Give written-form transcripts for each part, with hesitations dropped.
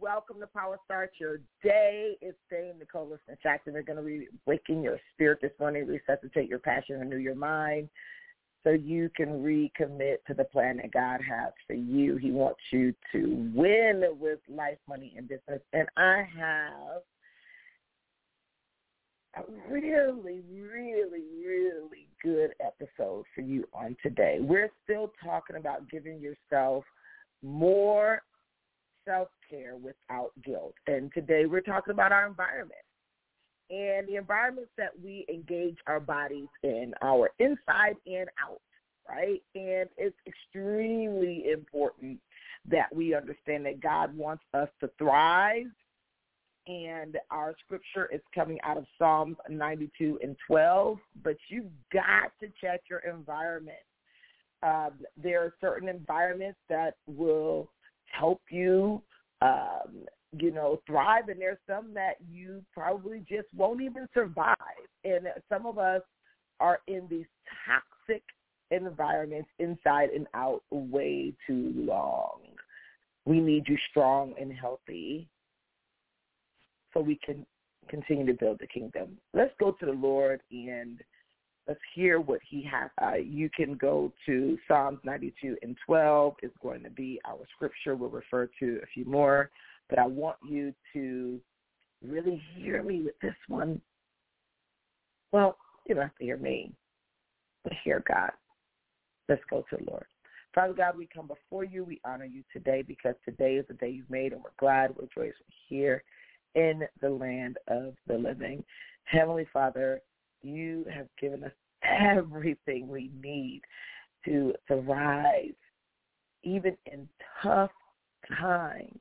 Welcome to Power Start Your Day. It's Dame Nicola Smith Jackson. We're going to be waking your spirit this morning, resuscitate your passion, renew your mind so you can recommit to the plan that God has for you. He wants you to win with life, money, and business. And I have a really good episode for you on today. We're still talking about giving yourself more self-care without guilt. And today we're talking about our environment and the environments that we engage our bodies in, our inside and out, right? And it's extremely important that we understand that God wants us to thrive. And our scripture is coming out of Psalms 92 and 12, but you've got to check your environment. There are certain environments that will help you, thrive. And there's some that you probably just won't even survive. And some of us are in these toxic environments inside and out way too long. We need you strong and healthy so we can continue to build the kingdom. Let's go to the Lord and let's hear what he has. You can go to Psalms 92 and 12. It's going to be our scripture. We'll refer to a few more. But I want you to really hear me with this one. Well, you don't have to hear me, but hear God. Let's go to the Lord. Father God, we come before you. We honor you today because today is the day you've made, and we're glad, we're joyous, we're here in the land of the living. Heavenly Father, you have given us everything we need to thrive, even in tough times.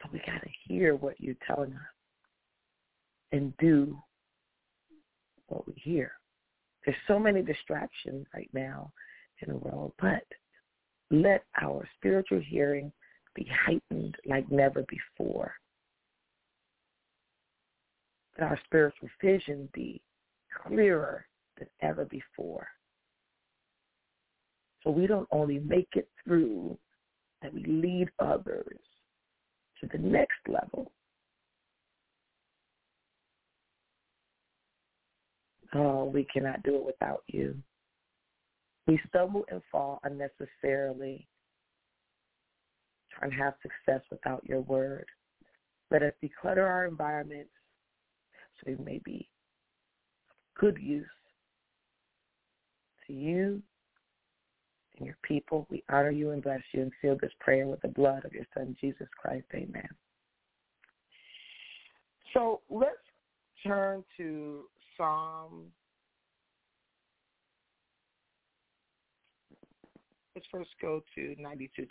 But we got to hear what you're telling us and do what we hear. There's so many distractions right now in the world, but let our spiritual hearing be heightened like never before. Let our spiritual vision be clearer than ever before. So we don't only make it through, that we lead others to the next level. Oh, we cannot do it without you. We stumble and fall unnecessarily, trying to have success without your word. Let us declutter our environments, so it may be good use to you and your people. We honor you and bless you and seal this prayer with the blood of your Son, Jesus Christ. Amen. So let's turn to Psalm. Let's first go to 92:12. It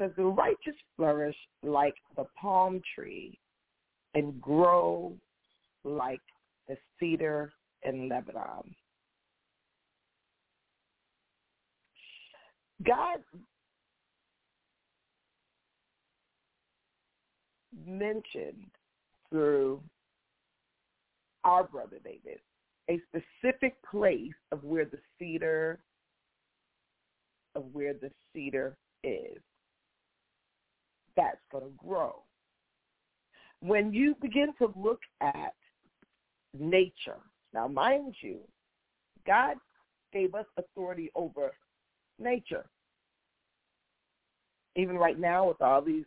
says, the righteous flourish like the palm tree and grow like the cedar in Lebanon. God mentioned through our brother David a specific place of where the cedar is that's going to grow. When you begin to look at nature. Now, mind you, God gave us authority over nature. Even right now with all these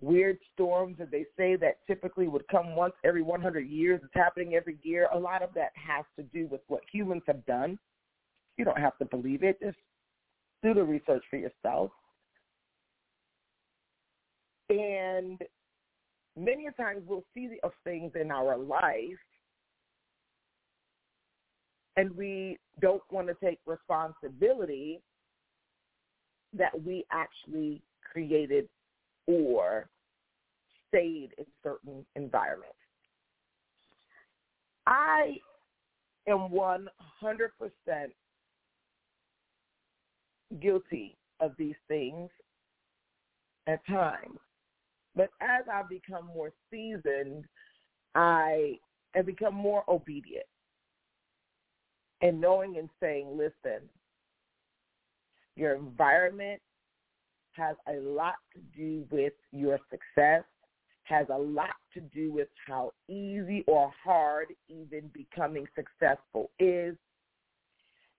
weird storms that they say that typically would come once every 100 years, it's happening every year. A lot of that has to do with what humans have done. You don't have to believe it. Just do the research for yourself. And many times we'll see of things in our life and we don't want to take responsibility that we actually created or stayed in certain environments. I am 100% guilty of these things at times. But as I become more seasoned, I have become more obedient and knowing and saying, listen, your environment has a lot to do with your success, has a lot to do with how easy or hard even becoming successful is.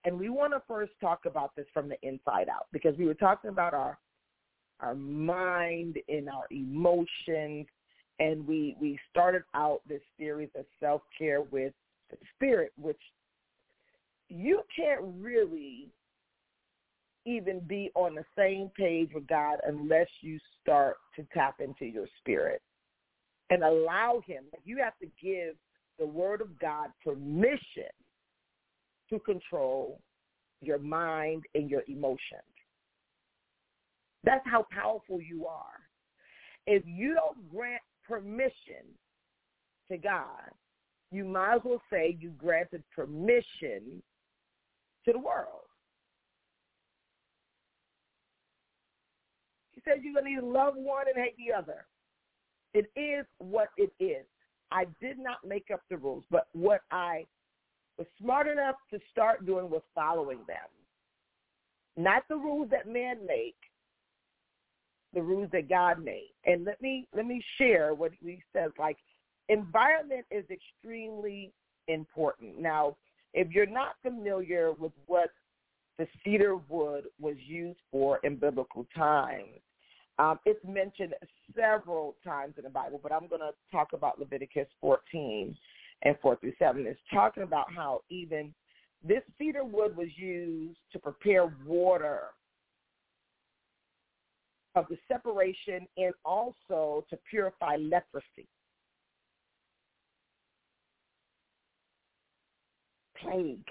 And we want to first talk about this from the inside out, because we were talking about our mind and our emotions, and we started out this series of self-care with the spirit, which you can't really even be on the same page with God unless you start to tap into your spirit and allow him. You have to give the word of God permission to control your mind and your emotions. That's how powerful you are. If you don't grant permission to God, you might as well say you granted permission to the world. He said you're going to either love one and hate the other. It is what it is. I did not make up the rules, but what I was smart enough to start doing was following them. Not the rules that man make, the rules that God made. And let me share what he says. Like, environment is extremely important. Now, if you're not familiar with what the cedar wood was used for in biblical times, it's mentioned several times in the Bible, but I'm going to talk about Leviticus 14 and 4-7. It's talking about how even this cedar wood was used to prepare water of the separation and also to purify leprosy. Plague.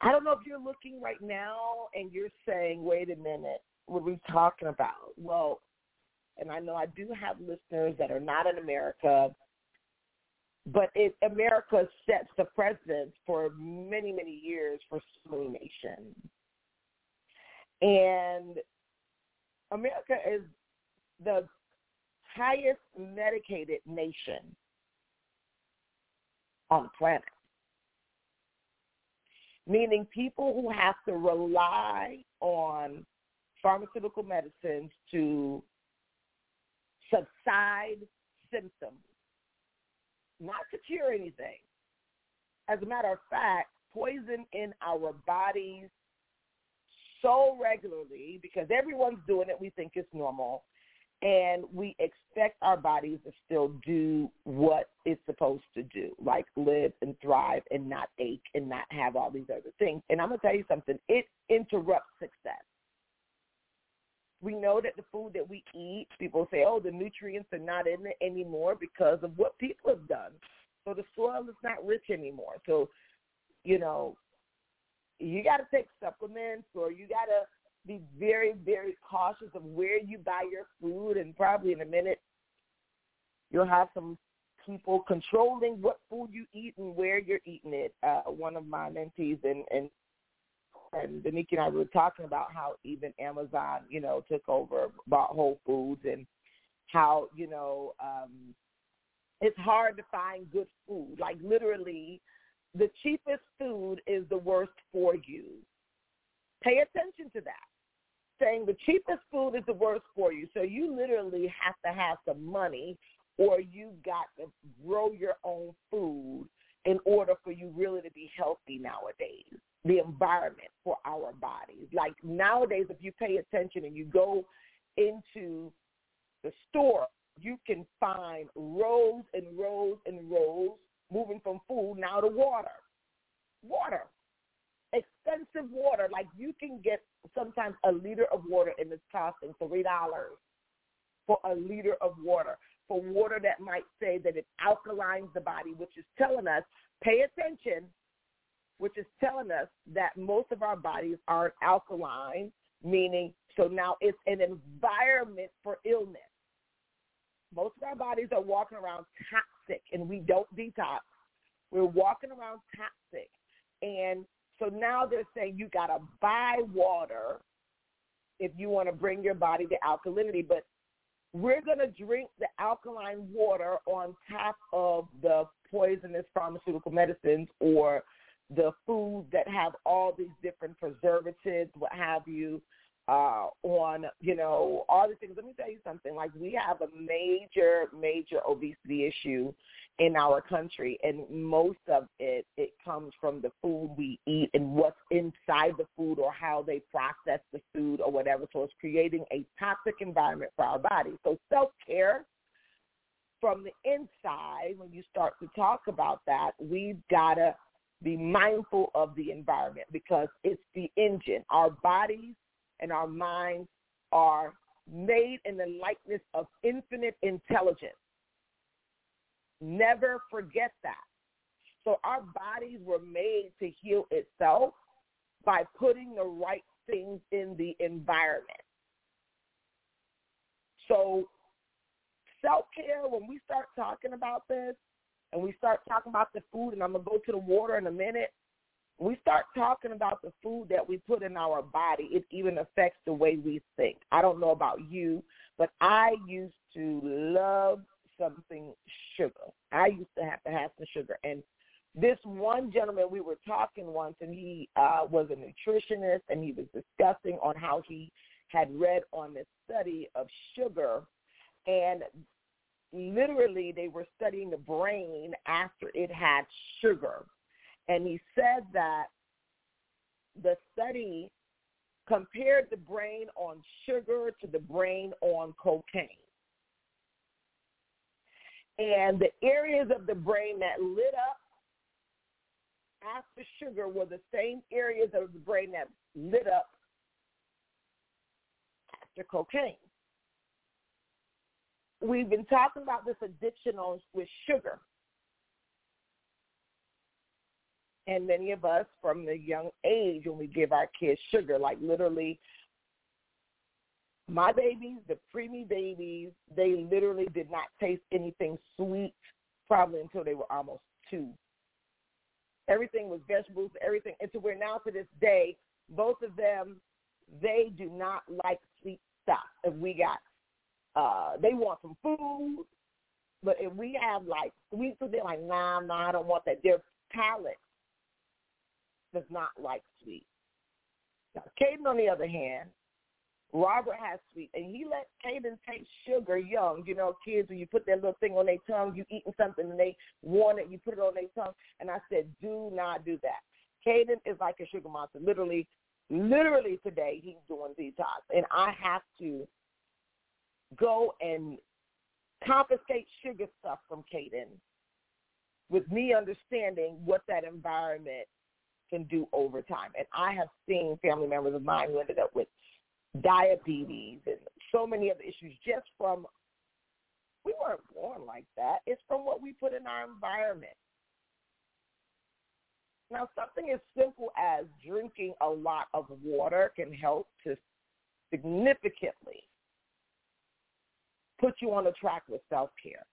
I don't know if you're looking right now and you're saying, wait a minute, what are we talking about? Well, and I know I do have listeners that are not in America, but America sets the precedent for many, many years for so many nations. And America is the highest medicated nation on the planet, meaning people who have to rely on pharmaceutical medicines to subside symptoms, not to cure anything. As a matter of fact, poison in our bodies so regularly, because everyone's doing it, we think it's normal, and we expect our bodies to still do what it's supposed to do, like live and thrive and not ache and not have all these other things. And I'm going to tell you something. It interrupts success. We know that the food that we eat, people say, oh, the nutrients are not in it anymore because of what people have done. So the soil is not rich anymore. So, you know, you got to take supplements, or you got to be very, very cautious of where you buy your food, and probably in a minute you'll have some people controlling what food you eat and where you're eating it. One of my mentees and Danique and I were talking about how even Amazon, you know, took over, bought Whole Foods, and how, you know, it's hard to find good food. Like, literally, the cheapest food is the worst for you. Pay attention to that, saying the cheapest food is the worst for you. So you literally have to have some money, or you got to grow your own food in order for you really to be healthy nowadays. The environment for our bodies. Like, nowadays, if you pay attention and you go into the store, you can find rows and rows and rows moving from food now to water. Water. Expensive water. Like, you can get sometimes a liter of water, and it's costing $3 for a liter of water, for water that might say that it alkalines the body, which is telling us, pay attention, which is telling us that most of our bodies aren't alkaline. meaning so now it's an environment for illness. Most of our bodies are walking around toxic, and we don't detox. We're walking around toxic. And so now they're saying you got to buy water if you want to bring your body to alkalinity. But we're going to drink the alkaline water on top of the poisonous pharmaceutical medicines or the foods that have all these different preservatives, what have you, on, you know, all the things. Let me tell you something. Like, we have a major, major obesity issue in our country, and most of it comes from the food we eat and what's inside the food or how they process the food or whatever. So it's creating a toxic environment for our body. So self-care from the inside, when you start to talk about that, we've got to be mindful of the environment because it's the engine. Our bodies and our minds are made in the likeness of infinite intelligence. Never forget that. So our bodies were made to heal itself by putting the right things in the environment. So self-care, when we start talking about this and we start talking about the food, and I'm going to go to the water in a minute, we start talking about the food that we put in our body, it even affects the way we think. I don't know about you, but I used to love something sugar. I used to have some sugar. And this one gentleman, we were talking once, and he was a nutritionist, and he was discussing on how he had read on this study of sugar. And literally they were studying the brain after it had sugar. And he said that the study compared the brain on sugar to the brain on cocaine. And the areas of the brain that lit up after sugar were the same areas of the brain that lit up after cocaine. We've been talking about this addiction with sugar. And many of us from the young age, when we give our kids sugar, like literally my babies, the preemie babies, they literally did not taste anything sweet probably until they were almost 2. Everything was vegetables, everything. And so we're now to this day, both of them, they do not like sweet stuff. If we got, they want some food, but if we have like sweet food, they're like, nah, I don't want that. Their palate does not like sweet. Now, Caden, on the other hand, Robert has sweet, and he let Caden taste sugar young. You know, kids, when you put that little thing on their tongue, you eating something, and they want it, you put it on their tongue, and I said, do not do that. Caden is like a sugar monster. Literally today, he's doing detox, and I have to go and confiscate sugar stuff from Caden with me understanding what that environment can do over time. And I have seen family members of mine who ended up with diabetes and so many other issues just from, we weren't born like that. It's from what we put in our environment. Now, something as simple as drinking a lot of water can help to significantly put you on the track with self-care.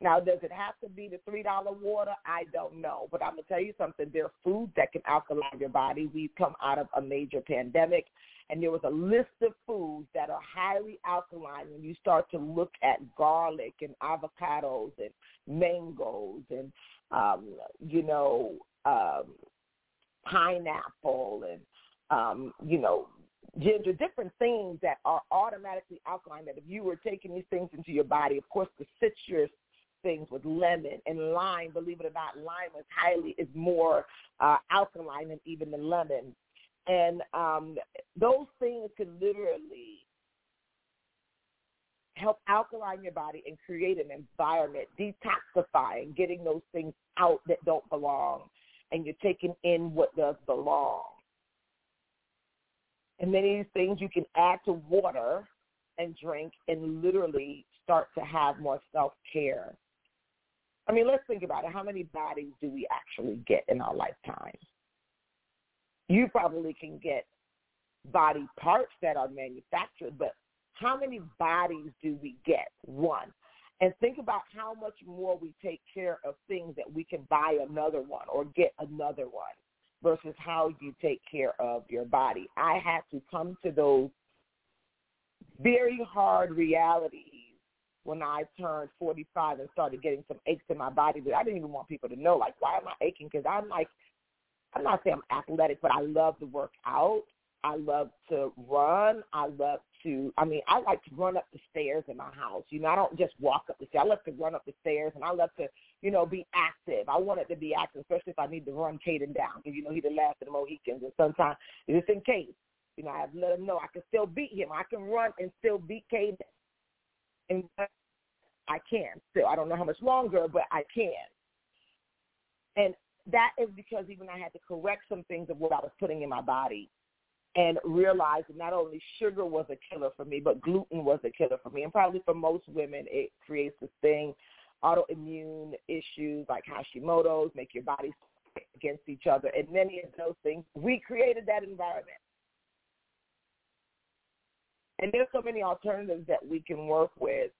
Now, does it have to be the $3 water? I don't know. But I'm going to tell you something. There are foods that can alkalize your body. We've come out of a major pandemic, and there was a list of foods that are highly alkaline. When you start to look at garlic and avocados and mangoes and, pineapple and, ginger, different things that are automatically alkaline, that if you were taking these things into your body, of course, the citrus things with lemon and lime, believe it or not, lime is more alkaline than even the lemon. And those things can literally help alkaline your body and create an environment, detoxifying, getting those things out that don't belong, and you're taking in what does belong. And many of these things you can add to water and drink and literally start to have more self-care. I mean, let's think about it. How many bodies do we actually get in our lifetime? You probably can get body parts that are manufactured, but how many bodies do we get? One. And think about how much more we take care of things that we can buy another one or get another one versus how you take care of your body. I had to come to those very hard realities when I turned 45 and started getting some aches in my body that I didn't even want people to know. Like, why am I aching? Because I'm not saying I'm athletic, but I love to work out. I love to run. I like to run up the stairs in my house. You know, I don't just walk up the stairs. I love to run up the stairs, and I love to, be active. I want it to be active, especially if I need to run Caden down, because, he's the last of the Mohicans, and sometimes just in case. I have to let him know I can still beat him. I can run and still beat Caden, and I can still. I don't know how much longer, but I can. And that is because even I had to correct some things of what I was putting in my body, and realized that not only sugar was a killer for me, but gluten was a killer for me. And probably for most women, it creates this thing, autoimmune issues like Hashimoto's, make your bodies fight against each other. And many of those things, we created that environment. And there's so many alternatives that we can work with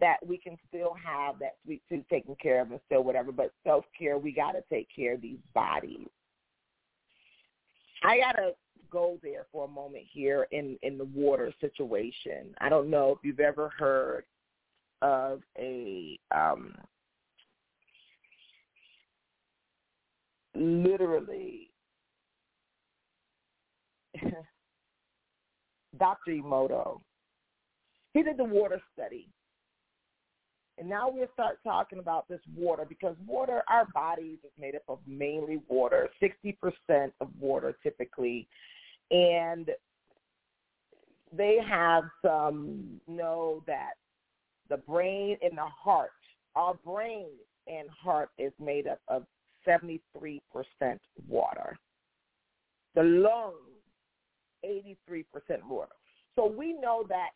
that we can still have that sweet tooth taken care of and still whatever. But self-care, we got to take care of these bodies. I got to go there for a moment here in the water situation. I don't know if you've ever heard of a literally Dr. Emoto. He did the water study. And now we'll start talking about this water, because water, our bodies is made up of mainly water, 60% of water typically. And they have some know that the brain and the heart, our brain and heart is made up of 73% water. The lungs, 83% water. So we know that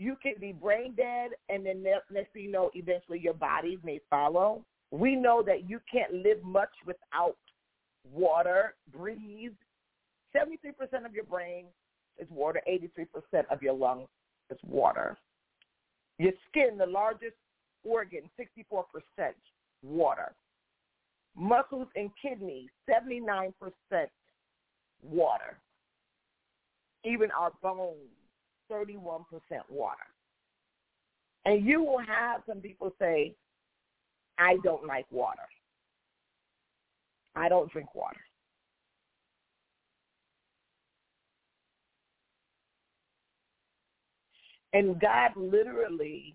you can be brain dead, and then next thing you know, eventually your body may follow. We know that you can't live much without water, breathe. 73% of your brain is water. 83% of your lungs is water. Your skin, the largest organ, 64% water. Muscles and kidneys, 79% water. Even our bones, 31% water. And you will have some people say, I don't like water. I don't drink water. And God literally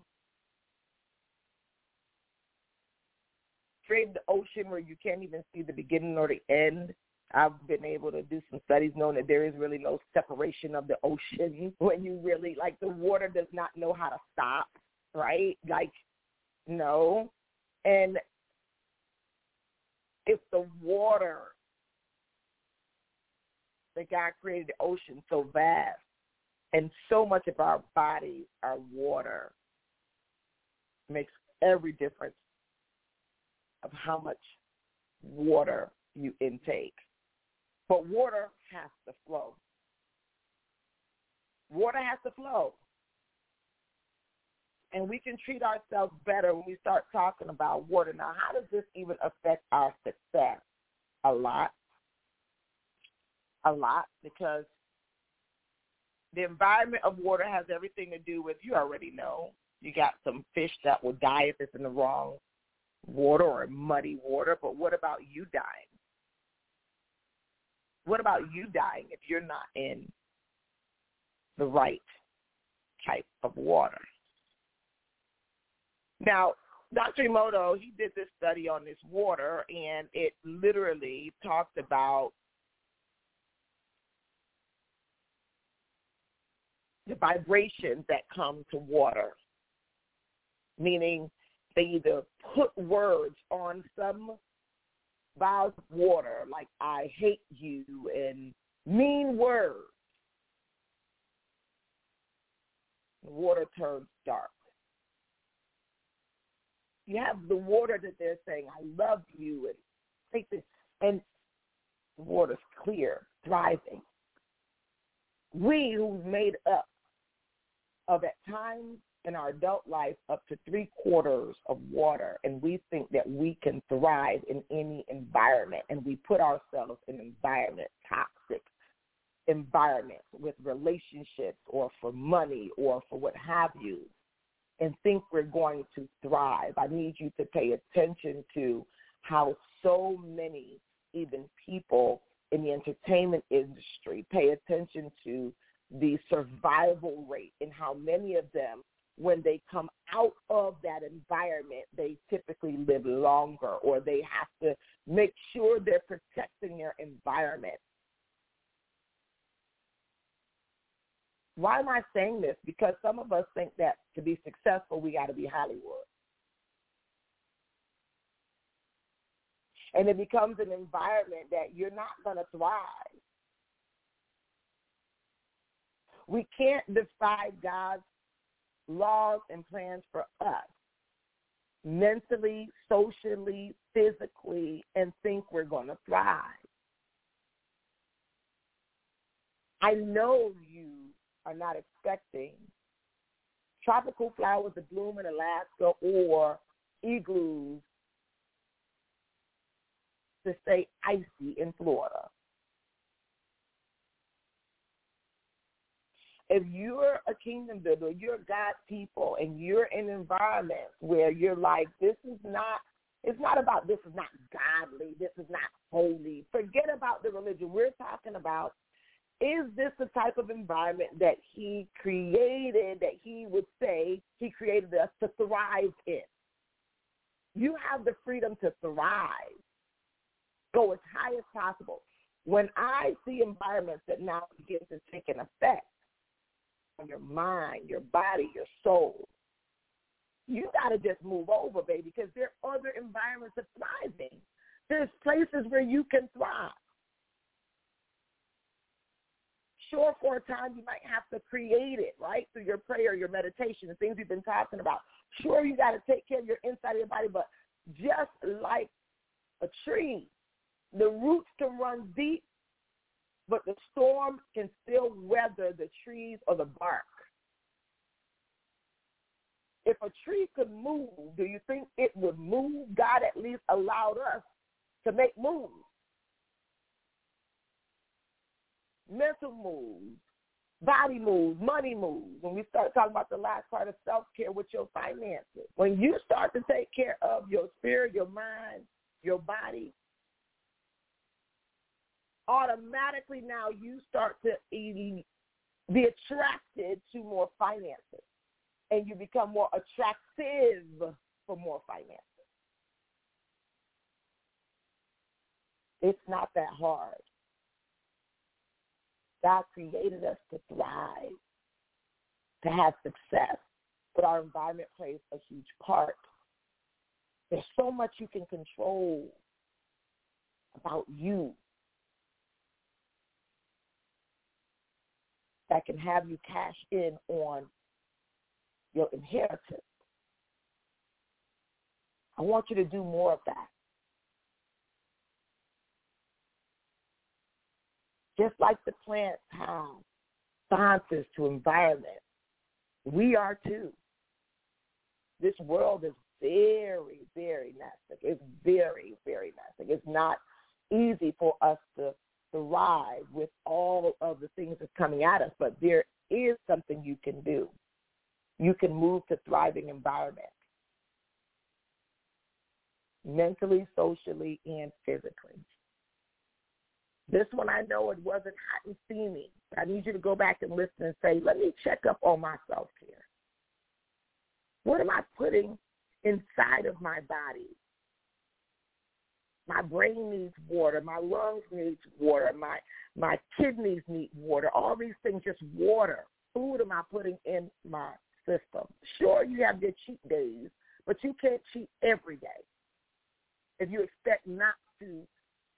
created the ocean where you can't even see the beginning or the end. I've been able to do some studies knowing that there is really no separation of the ocean when you really, like, the water does not know how to stop, right? Like, no. And it's the water that God created the ocean so vast, and so much of our bodies are water. It makes every difference of how much water you intake. But water has to flow. Water has to flow. And we can treat ourselves better when we start talking about water. Now, how does this even affect our success? A lot. A lot, because the environment of water has everything to do with, you already know, you got some fish that will die if it's in the wrong water or muddy water, but what about you dying? What about you dying if you're not in the right type of water? Now, Dr. Emoto, he did this study on this water, and it literally talked about the vibrations that come to water, meaning they either put words on some vows of water, like I hate you and mean words. Water turns dark. You have the water that they're saying, I love you, and take this, and the water's clear, thriving. We who made up of at times in our adult life up to 3/4 of water, and we think that we can thrive in any environment, and we put ourselves in toxic environments with relationships or for money or for what have you, and think we're going to thrive. I need you to pay attention to how so many, even people in the entertainment industry, pay attention to the survival rate and how many of them, when they come out of that environment, they typically live longer, or they have to make sure they're protecting their environment. Why am I saying this? Because some of us think that to be successful, we got to be Hollywood. And it becomes an environment that you're not going to thrive. We can't defy God's laws and plans for us mentally, socially, physically, and think we're going to thrive. I know you are not expecting tropical flowers to bloom in Alaska or igloos to stay icy in Florida. If you're a kingdom builder, you're God's people, and you're in environments where you're like, this is not, it's not about this is not godly, this is not holy. Forget about the religion. We're talking about, is this the type of environment that he created, that he would say he created us to thrive in? You have the freedom to thrive. Go as high as possible. When I see environments that now begin to take an effect on your mind, your body, your soul, you got to just move over, baby, because there are other environments of thriving. There's places where you can thrive. Sure, for a time, you might have to create it, right, through your prayer, your meditation, the things we've been talking about. Sure, you got to take care of your inside of your body, but just like a tree, the roots can run deep, but the storm can still weather the trees or the bark. If a tree could move, do you think it would move? God at least allowed us to make moves, mental moves, body moves, money moves. When we start talking about the last part of self-care with your finances, when you start to take care of your spirit, your mind, your body, automatically now you start to be attracted to more finances, and you become more attractive for more finances. It's not that hard. God created us to thrive, to have success, but our environment plays a huge part. There's so much you can control about you that can have you cash in on your inheritance. I want you to do more of that. Just like the plants have responses to environment, we are too. This world is very, very nasty. It's very, very nasty. It's not easy for us to thrive with all of the things that's coming at us, but there is something you can do. You can move to thriving environments, mentally, socially, and physically. This one, I know it wasn't hot and steamy. I need you to go back and listen and say, let me check up on my self-care. What am I putting inside of my body? My brain needs water. My lungs needs water. My kidneys need water. All these things, just water. Food am I putting in my system? Sure, you have your cheat days, but you can't cheat every day. If you expect not to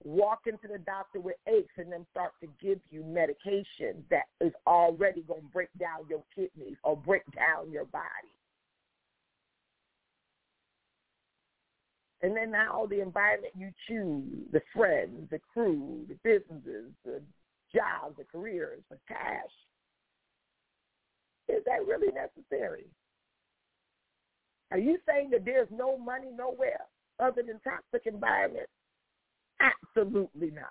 walk into the doctor with aches and then start to give you medication that is already going to break down your kidneys or break down your body. And then now the environment you choose, the friends, the crew, the businesses, the jobs, the careers, the cash, it really necessary? Are you saying that there's no money nowhere other than toxic environments? Absolutely not.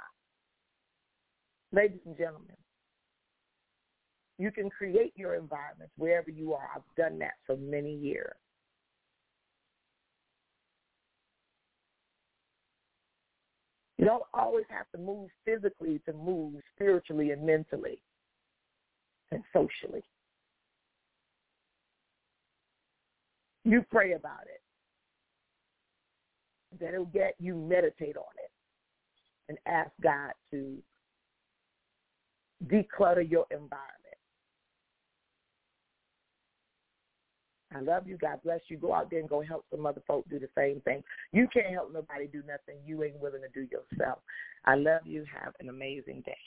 Ladies and gentlemen, you can create your environments wherever you are. I've done that for many years. You don't always have to move physically to move spiritually and mentally and socially. You pray about it. Then it'll get you meditate on it and ask God to declutter your environment. I love you. God bless you. Go out there and go help some other folk do the same thing. You can't help nobody do nothing you ain't willing to do yourself. I love you. Have an amazing day.